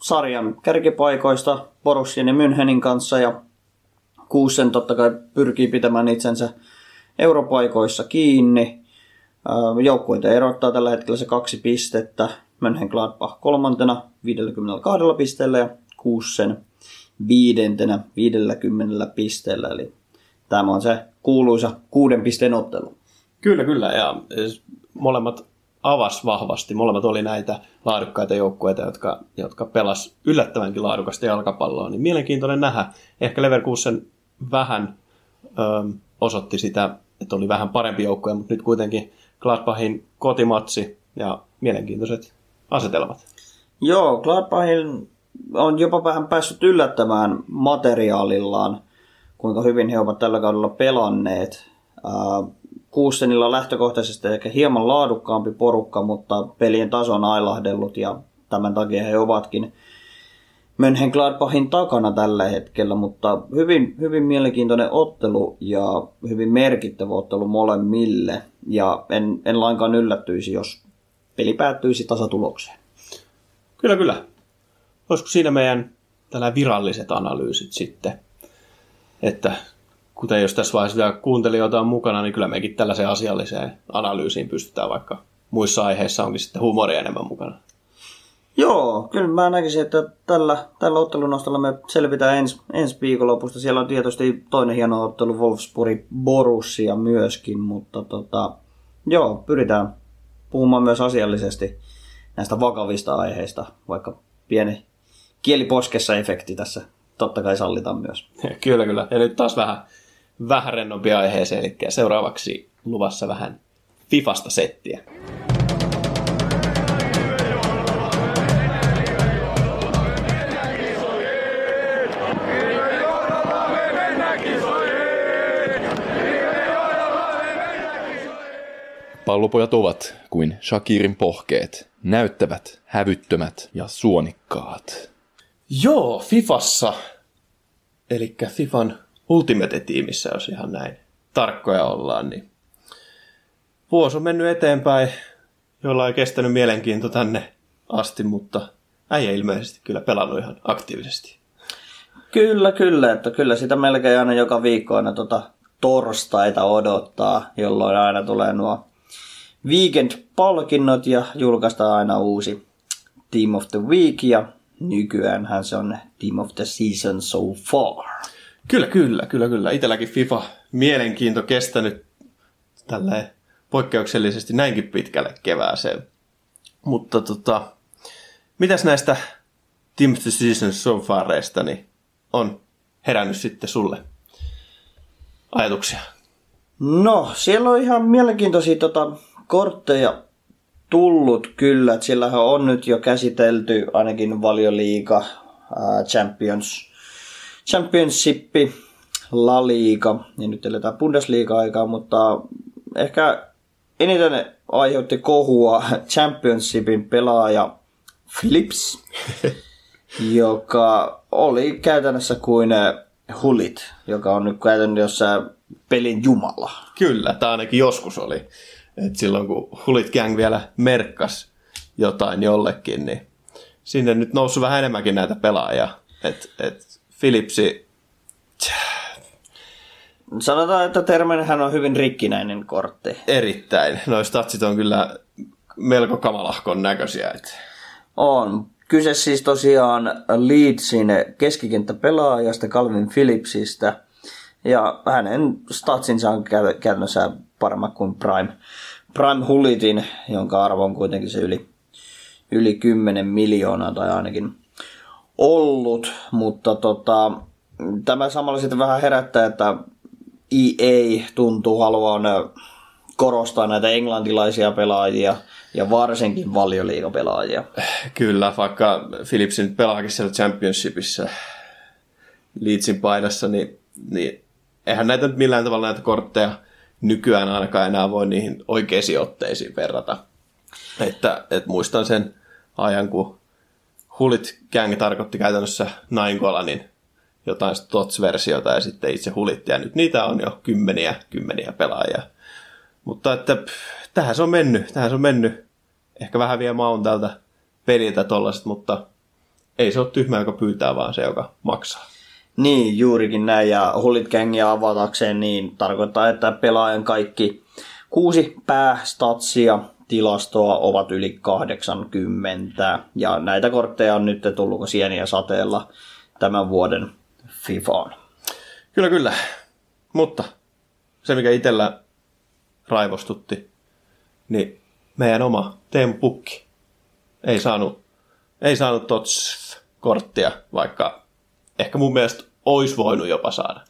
sarjan kärkipaikoista Borussian ja Münchenin kanssa ja Kuusen totta kai pyrkii pitämään itsensä europaikoissa kiinni. Joukkueita erottaa tällä hetkellä se kaksi pistettä. Mönchengladbach kolmantena viidelläkymmenelläkahdella pisteellä ja Kuusen viidentenä viidelläkymmenellä pisteellä. Eli tämä on se kuuluisa kuuden pisteen ottelu. Kyllä, kyllä. Ja molemmat avas vahvasti. Molemmat oli näitä laadukkaita joukkueita, jotka, jotka pelasivat yllättävänkin laadukasta jalkapalloa. Niin mielenkiintoinen nähdä. Ehkä Leverkusen vähän ö, osoitti sitä, että oli vähän parempi joukkue, mutta nyt kuitenkin Gladbachin kotimatsi ja mielenkiintoiset asetelmat. Joo, Gladbachin on jopa vähän päässyt yllättämään materiaalillaan, kuinka hyvin he ovat tällä kaudella pelanneet. Kuussenilla lähtökohtaisesti ehkä hieman laadukkaampi porukka, mutta pelien taso on ailahdellut ja tämän takia he ovatkin Mönchengladbachin takana tällä hetkellä, mutta hyvin, hyvin mielenkiintoinen ottelu ja hyvin merkittävä ottelu molemmille ja en, en lainkaan yllättyisi, jos peli päättyisi tasatulokseen. Kyllä, kyllä. Olisiko siinä meidän tällä viralliset analyysit sitten, että kuten jos tässä vaiheessa vielä kuuntelijoita on mukana, niin kyllä mekin tällaiseen asialliseen analyysiin pystytään, vaikka muissa aiheissa onkin sitten huumoria enemmän mukana. Joo, kyllä mä näkisin, että tällä, tällä ottelunostolla me selvitään ens, ensi viikonlopusta. Siellä on tietysti toinen hieno ottelu, Wolfsburg Borussia myöskin, mutta tota, joo, pyritään puhumaan myös asiallisesti näistä vakavista aiheista, vaikka pieni kieliposkessa efekti tässä totta kai sallitaan myös. Kyllä, kyllä. Ja nyt taas vähän, vähän rennompi aiheeseen, eli seuraavaksi luvassa vähän Fifasta settiä. Pallopojat ovat kuin Shakirin pohkeet, näyttävät, hävyttömät ja suonikkaat. Joo, Fifassa, eli Fifan Ultimate-tiimissä, jos ihan näin tarkkoja ollaan, niin vuosi on mennyt eteenpäin, jolla ei kestänyt mielenkiinto tänne asti, mutta äijä ilmeisesti kyllä pelannut ihan aktiivisesti. Kyllä, kyllä, että kyllä sitä melkein aina joka viikko aina tuota torstaita odottaa, jolloin aina tulee nuo weekend-palkinnot ja julkaistaan aina uusi Team of the Week ja nykyäänhän se on Team of the Season So Far. Kyllä, kyllä, kyllä, kyllä. Itselläkin FIFA mielenkiinto kestänyt tälleen poikkeuksellisesti näinkin pitkälle kevääseen. Mutta tota, mitäs näistä Team of the Season So Farista niin on herännyt sitten sulle ajatuksia? No, siellä on ihan mielenkiintoisia tota, kortteja tullut kyllä, että sillähän on nyt jo käsitelty ainakin Valioliiga, ää, Champions, Championship, La Liga, ja nyt eletään Bundesliga-aikaa, mutta ehkä eniten aiheutti kohua Championshipin pelaaja Philips, joka oli käytännössä kuin Hulit, joka on nyt käytännössä pelin jumala. Kyllä, tai ainakin joskus oli. Et silloin kun Hulit Gang vielä merkkasi jotain jollekin, niin sinne nyt noussut vähän enemmänkin näitä pelaajia. Et, et Philipsi... Sanotaan, että Termenhän on hyvin rikkinäinen kortti. Erittäin. Noi statsit on kyllä melko kamalahkon näköisiä. Et. On. Kyse siis tosiaan Leedsin keskikenttäpelaajasta Calvin Phillipsistä. Ja hänen statsinsa on käytännössä paremmat kuin Prime, Prime Hulitin, jonka arvo on kuitenkin se yli, yli kymmenen miljoonaa tai ainakin ollut. Mutta tota, tämä samalla sitten vähän herättää, että E A tuntuu haluan korostaa näitä englantilaisia pelaajia ja varsinkin valioliigapelaajia. Kyllä, vaikka Philipsi nyt pelaakin siellä Championshipissa Leedsin paidassa, niin, niin eihän näitä nyt millään tavalla näitä kortteja nykyään ainakaan enää voi niihin oikeisiin otteisiin verrata. Että, et muistan sen ajan, kun Hulit Gang tarkoitti käytännössä Naingolanin jotain Tots-versiota ja sitten itse Hulit, ja nyt niitä on jo kymmeniä, kymmeniä pelaajia. Mutta että pff, tähän se on mennyt, tähän se on mennyt. Ehkä vähän vielä maun tältä peliltä tollaset, mutta ei se ole tyhmä, joka pyytää, vaan se, joka maksaa. Niin, juurikin näin, ja Hulit Gangia avatakseen, niin tarkoittaa, että pelaajan kaikki kuusi päästatsia tilastoa ovat yli kahdeksankymmentä, ja näitä kortteja on nyt tullut sieniä sateella tämän vuoden FIFAan. Kyllä, kyllä. Mutta se, mikä itsellä raivostutti, niin meidän oma Teemu Pukki ei saanut, ei saanut T O T S S F-korttia, vaikka ehkä mun mielestä olisi voinut jopa saada.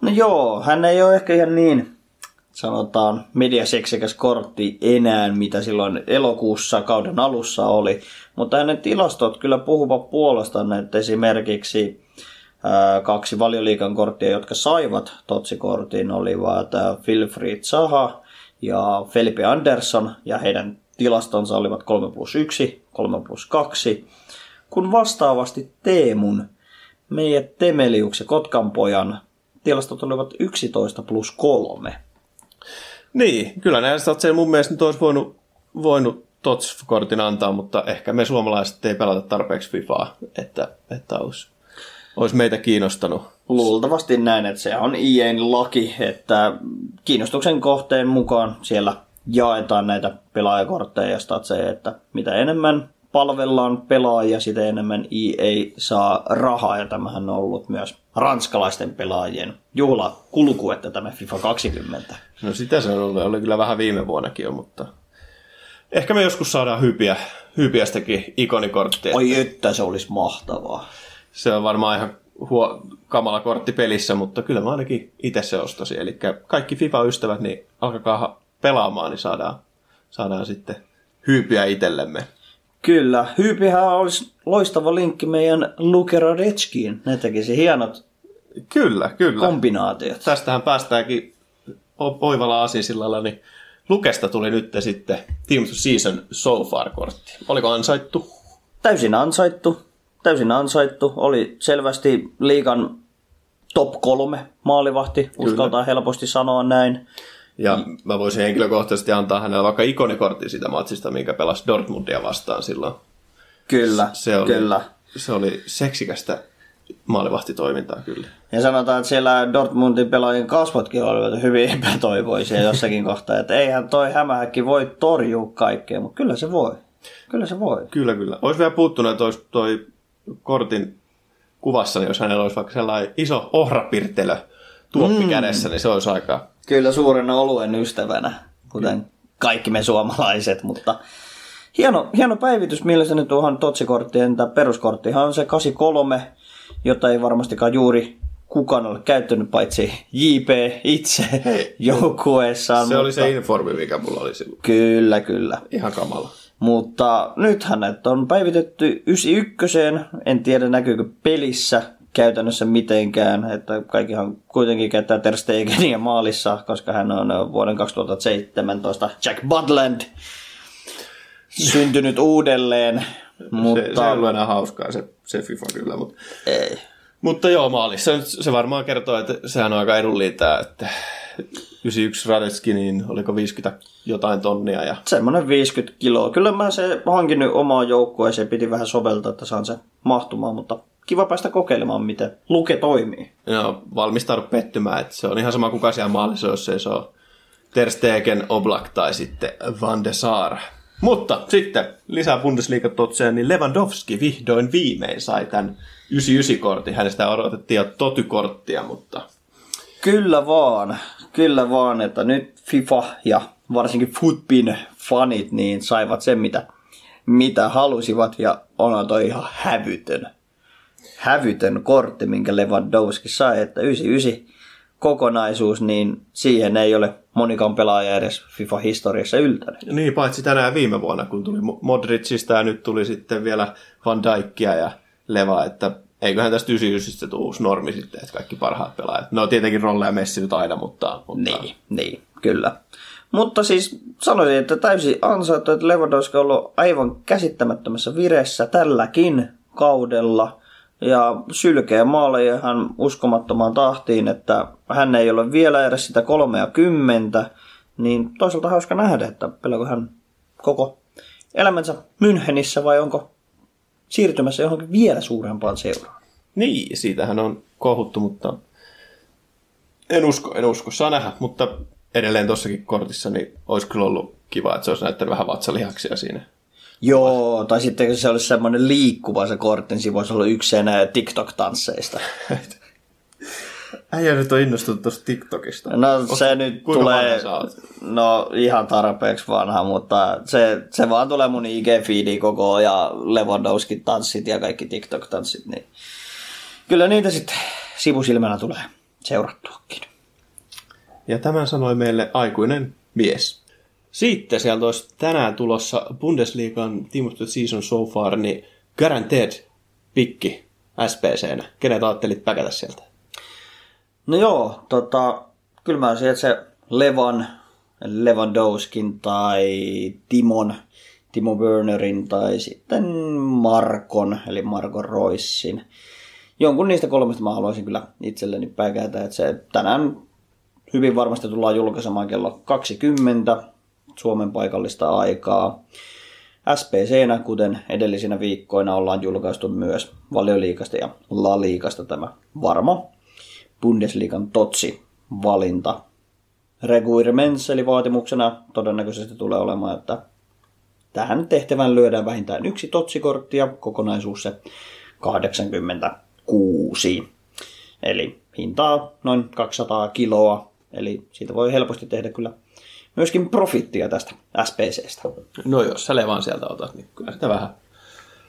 No joo, hän ei ole ehkä ihan niin, sanotaan, mediaseksikäs kortti enää, mitä silloin elokuussa kauden alussa oli. Mutta hänen tilastot kyllä puhuvat puolestaan, että esimerkiksi ää, kaksi valioliigan korttia, jotka saivat Totsikortin, olivat Wilfried Zaha ja Felipe Andersson, ja heidän tilastonsa olivat kolme plus yksi, kolme plus kaksi, kun vastaavasti Teemun, meidän Temeliuksen ja Kotkan pojan tilastot olivat yksitoista plus kolme. Niin, kyllä näin statseja mun mielestä nyt olisi voinut, voinut T O T S S F-kortin antaa, mutta ehkä me suomalaiset ei pelata tarpeeksi FIFAa, että, että olisi, olisi meitä kiinnostanut. Luultavasti näin, että se on E A:n laki, että kiinnostuksen kohteen mukaan siellä jaetaan näitä pelaajakortteja ja statseja, että mitä enemmän palvellaan pelaajia, sitä enemmän E A saa rahaa, ja tämähän on ollut myös ranskalaisten pelaajien juhlakulku, että tämä FIFA kaksikymmentä. No sitä se on ollut, oli kyllä vähän viime vuonnakin jo, mutta ehkä me joskus saadaan hypiä, hypiästäkin ikonikorttia. Oi että se olisi mahtavaa. Se on varmaan ihan huo, kamala kortti pelissä, mutta kyllä mä ainakin itse se ostasin, eli kaikki FIFA-ystävät, niin alkakaa pelaamaan, niin saadaan, saadaan sitten hypiä itsellemme. Kyllä, Hyypihän olisi loistava linkki meidän Luke Radetskiin. Ne tekisi hienot kyllä, kyllä. kombinaatiot. Tästähän päästäänkin oivalla asiasillalla, niin Lukesta tuli nyt sitten Team of the Season So Far-kortti. Oliko ansaittu? Täysin ansaittu, täysin ansaittu. Oli selvästi liigan top kolme maalivahti, uskaltaa kyllä helposti sanoa näin. Ja mä voisin henkilökohtaisesti antaa hänelle vaikka ikonikortin siitä matsista, minkä pelasi Dortmundia vastaan silloin. Kyllä, se oli, kyllä. Se oli seksikästä maalivahtitoimintaa kyllä. Ja sanotaan, että siellä Dortmundin pelaajien kasvotkin olivat hyvin epätoivoisia jossakin kohtaa. Että eihän toi hämähäkki voi torjua kaikkea, mutta kyllä se voi. Kyllä se voi. Kyllä, kyllä. Olisi vielä puuttunut, että olisi toi kortin kuvassa, niin jos hänellä olisi vaikka sellainen iso ohrapirtelö tuoppi mm. kädessä, niin se olisi aika... Kyllä suurena oluen ystävänä, kuten kaikki me suomalaiset, mutta hieno, hieno päivitys mielestäni tuohon totsikorttien, tämä peruskorttihan on se kahdeksankymmentäkolme, jota ei varmastikaan juuri kukaan ole käyttänyt, paitsi J P itse joukkueessaan. Se mutta... oli se informi, mikä mulla oli silloin. Kyllä, kyllä. Ihan kamala. Mutta nythän näitä on päivitetty yhdeksänkymmentäyksi, en tiedä näkyykö pelissä käytännössä mitenkään, että kaikkihan kuitenkin käyttää Ter Stegeniä maalissa, koska hän on vuoden kaksituhattaseitsemäntoista Jack Butland syntynyt uudelleen. Mutta... Se, se ei ollut enää hauskaa se, se FIFA kyllä, mutta... Ei. Mutta joo, maalissa se varmaan kertoo, että sehän on aika edunliitää, että yhdeksänkymmentäyksi Radeski, niin oliko viisikymmentä jotain tonnia? Ja... semmoinen viisikymmentä kiloa. Kyllä mä se hankin nyt omaan joukkueeseen, piti vähän soveltaa, että saan se mahtumaan, mutta kiva päästä kokeilemaan, miten Luke toimii. Joo, valmistaudu pettymään, että se on ihan sama kuka siellä maalissa, jos ei se ole Ter Stegen, Oblak tai sitten Van de Sar. Mutta sitten lisää Bundesliga-totseen, niin Lewandowski vihdoin viimein sai tämän yhdeksänkymmentäyhdeksän-kortin. Hänestä odotettiin jo totykorttia, mutta... Kyllä vaan, kyllä vaan, että nyt FIFA ja varsinkin FUTBin fanit niin saivat sen, mitä, mitä halusivat, ja on toi ihan hävytön, hävytön kortti, minkä Lewandowski sai, että yhdeksänkymmentäyhdeksän kokonaisuus, niin siihen ei ole monikaan pelaaja edes FIFA-historiassa yltänyt. Niin, paitsi tänään viime vuonna, kun tuli Modricista ja nyt tuli sitten vielä Van Dijkia ja Levaa, että eiköhän tästä yhdeksänkymmentäyhdeksän tule uusi normi sitten, että kaikki parhaat pelaajat. No tietenkin Rolle ja Messi nyt aina, mutta... mutta... Niin, niin, kyllä. Mutta siis sanoisin, että täysin ansaittu, että Lewandowski on ollut aivan käsittämättömässä vireessä tälläkin kaudella. Ja sylkeä maaleja hän uskomattomaan tahtiin, että hän ei ole vielä edes sitä kolmekymmentä, niin toisaalta hauska nähdä, että pelaako hän koko elämänsä Münchenissä vai onko siirtymässä johonkin vielä suurempaan seuraan. Niin, siitähän on kohuttu, mutta en usko, en usko, saa nähdä, mutta edelleen tuossakin kortissa niin olisi kyllä ollut kiva, että se olisi näyttänyt vähän vatsalihaksia siinä. Joo, tai sitten jos se olisi semmoinen liikkuva se kortti, niin siinä voisi olla yksi enää TikTok-tansseista. Äijä nyt on innostunut tuosta TikTokista. No o, se nyt tulee, no ihan tarpeeksi vanha, mutta se, se vaan tulee mun I G-feediin koko ajan ja Lewandowski tanssit ja kaikki TikTok-tanssit. Niin. Kyllä niitä sitten sivusilmänä tulee seurattuakin. Ja tämän sanoi meille aikuinen mies. Sitten sieltä olisi tänään tulossa Bundesliigan Team of the Season So Far, niin guaranteed pikki S P C-nä. Kenet ajattelit päkätä sieltä? No joo, tota, kyllä mä olisin, että se Levan, Lewandowskin tai Timon, Timo Wernerin tai sitten Markon, eli Marko Roissin. Jonkun niistä kolmesta mä haluaisin kyllä itselleni päkätä, että se tänään hyvin varmasti tullaan julkaisemaan kello kaksikymmentä. Suomen paikallista aikaa. S P C:nä, kuten edellisinä viikkoina, ollaan julkaistu myös Valioliigasta ja La Ligasta tämä varma Bundesliigan totsi-valinta. Reguirements, eli vaatimuksena todennäköisesti tulee olemaan, että tähän tehtävään lyödään vähintään yksi totsikortti ja kokonaisuus se kahdeksankymmentäkuusi. Eli hintaa noin kaksisataa kiloa, eli siitä voi helposti tehdä kyllä myöskin profittia tästä S P C:stä. No jos sä Levan sieltä otat, niin kyllä sitä vähän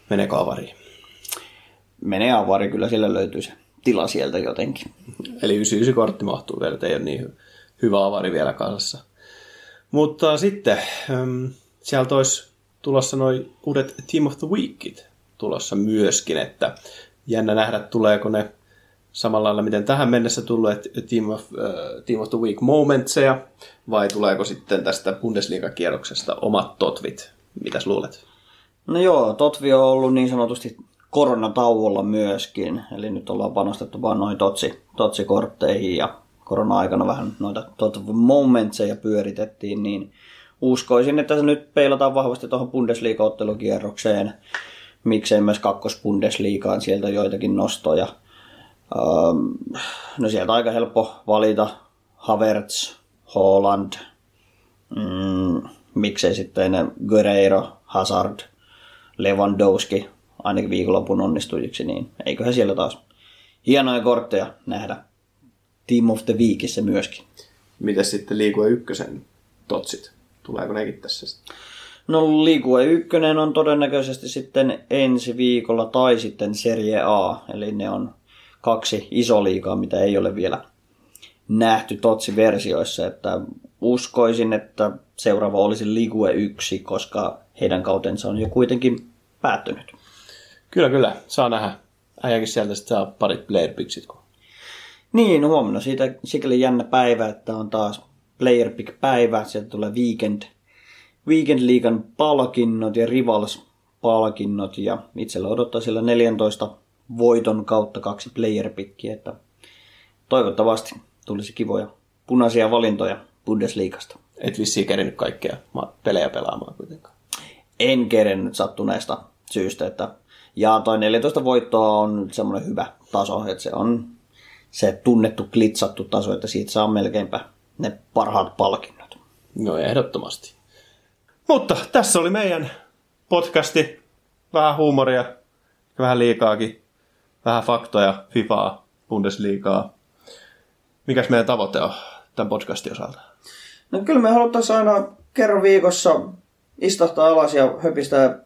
menee avariin. Menee avariin, kyllä sillä löytyy se tila sieltä jotenkin. Eli yhdeksänkymmentäyhdeksän-kortti mahtuu vielä, ei ole niin hyvä avari vielä kasassa. Mutta sitten sieltä olisi tulossa noin uudet Team of the Weekit tulossa myöskin, että jännä nähdä tuleeko ne samalla lailla, miten tähän mennessä tullut, että Team of, uh, Team of the Week momentseja, vai tuleeko sitten tästä Bundesliga-kierroksesta omat totvit? Mitäs luulet? No joo, totvi on ollut niin sanotusti koronatauolla myöskin, eli nyt ollaan panostettu vaan noin totsi, totsikortteihin, ja korona-aikana vähän noita totvi-momentseja pyöritettiin, niin uskoisin, että se nyt peilataan vahvasti tuohon Bundesliga-ottelukierrokseen, miksei myös kakkos-Bundesligaan sieltä joitakin nostoja. No sieltä aika helppo valita Havertz, Haaland, mm, miksei sitten Guerreiro, Hazard, Lewandowski, ainakin viikonlopun onnistujiksi, niin eiköhän siellä taas hienoja kortteja nähdä Team of the Weekissä myöskin. Mitäs sitten Ligue ykkösen totsit? Tuleeko nekin tässä sitten? No Ligue ykkönen on todennäköisesti sitten ensi viikolla tai sitten Serie A, eli ne on kaksi isoliigaa, mitä ei ole vielä nähty totsiversioissa, että uskoisin, että seuraava olisi Ligue yksi, koska heidän kautensa on jo kuitenkin päättynyt. Kyllä, kyllä. Saa nähdä. Äijäkin sieltä sitten saa parit player picksit. Niin, huomenna siitä sikäli jännä päivä, että on taas player pick päivä. Sieltä tulee weekend, weekend liigan palkinnot ja rivals palkinnot ja itsellä odottaa siellä neljätoista voiton kautta kaksi player-pikkiä, että toivottavasti tulisi kivoja punaisia valintoja Bundesliigasta. Et vissiin kerennyt kaikkea pelejä pelaamaan kuitenkaan. En kerennyt sattuneesta syystä, että ja toi neljätoista voittoa on semmoinen hyvä taso, että se on se tunnettu klitsattu taso, että siitä saa melkeinpä ne parhaat palkinnot. No ehdottomasti. Mutta tässä oli meidän podcasti. Vähän huumoria, vähän liikaakin, vähän faktoja, FIFAa, Bundesliigaa. Mikäs meidän tavoite on tämän podcastin osalta? No kyllä me haluttaisiin aina kerran viikossa istahtaa alas ja höpistää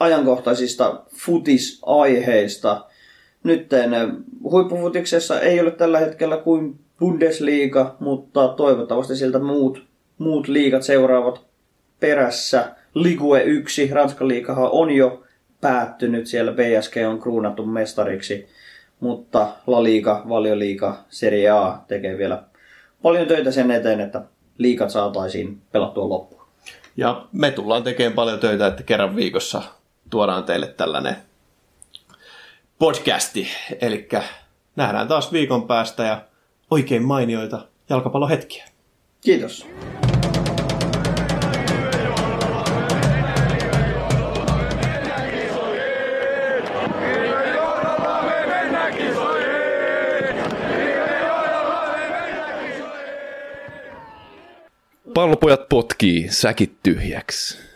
ajankohtaisista futisaiheista. Nyt huippufutiksessa ei ole tällä hetkellä kuin Bundesliga, mutta toivottavasti siltä muut, muut liigat seuraavat perässä. Ligue yksi, Ranskan liigahan on jo päättynyt, siellä P S G on kruunattu mestariksi, mutta La Liga, Valioliiga, Serie A tekee vielä paljon töitä sen eteen, että liigat saataisiin pelattua loppuun. Ja me tullaan tekemään paljon töitä, että kerran viikossa tuodaan teille tällainen podcasti. Eli nähdään taas viikon päästä ja oikein mainioita jalkapallohetkiä. Kiitos. Pallopojat potkii säkit tyhjäksi.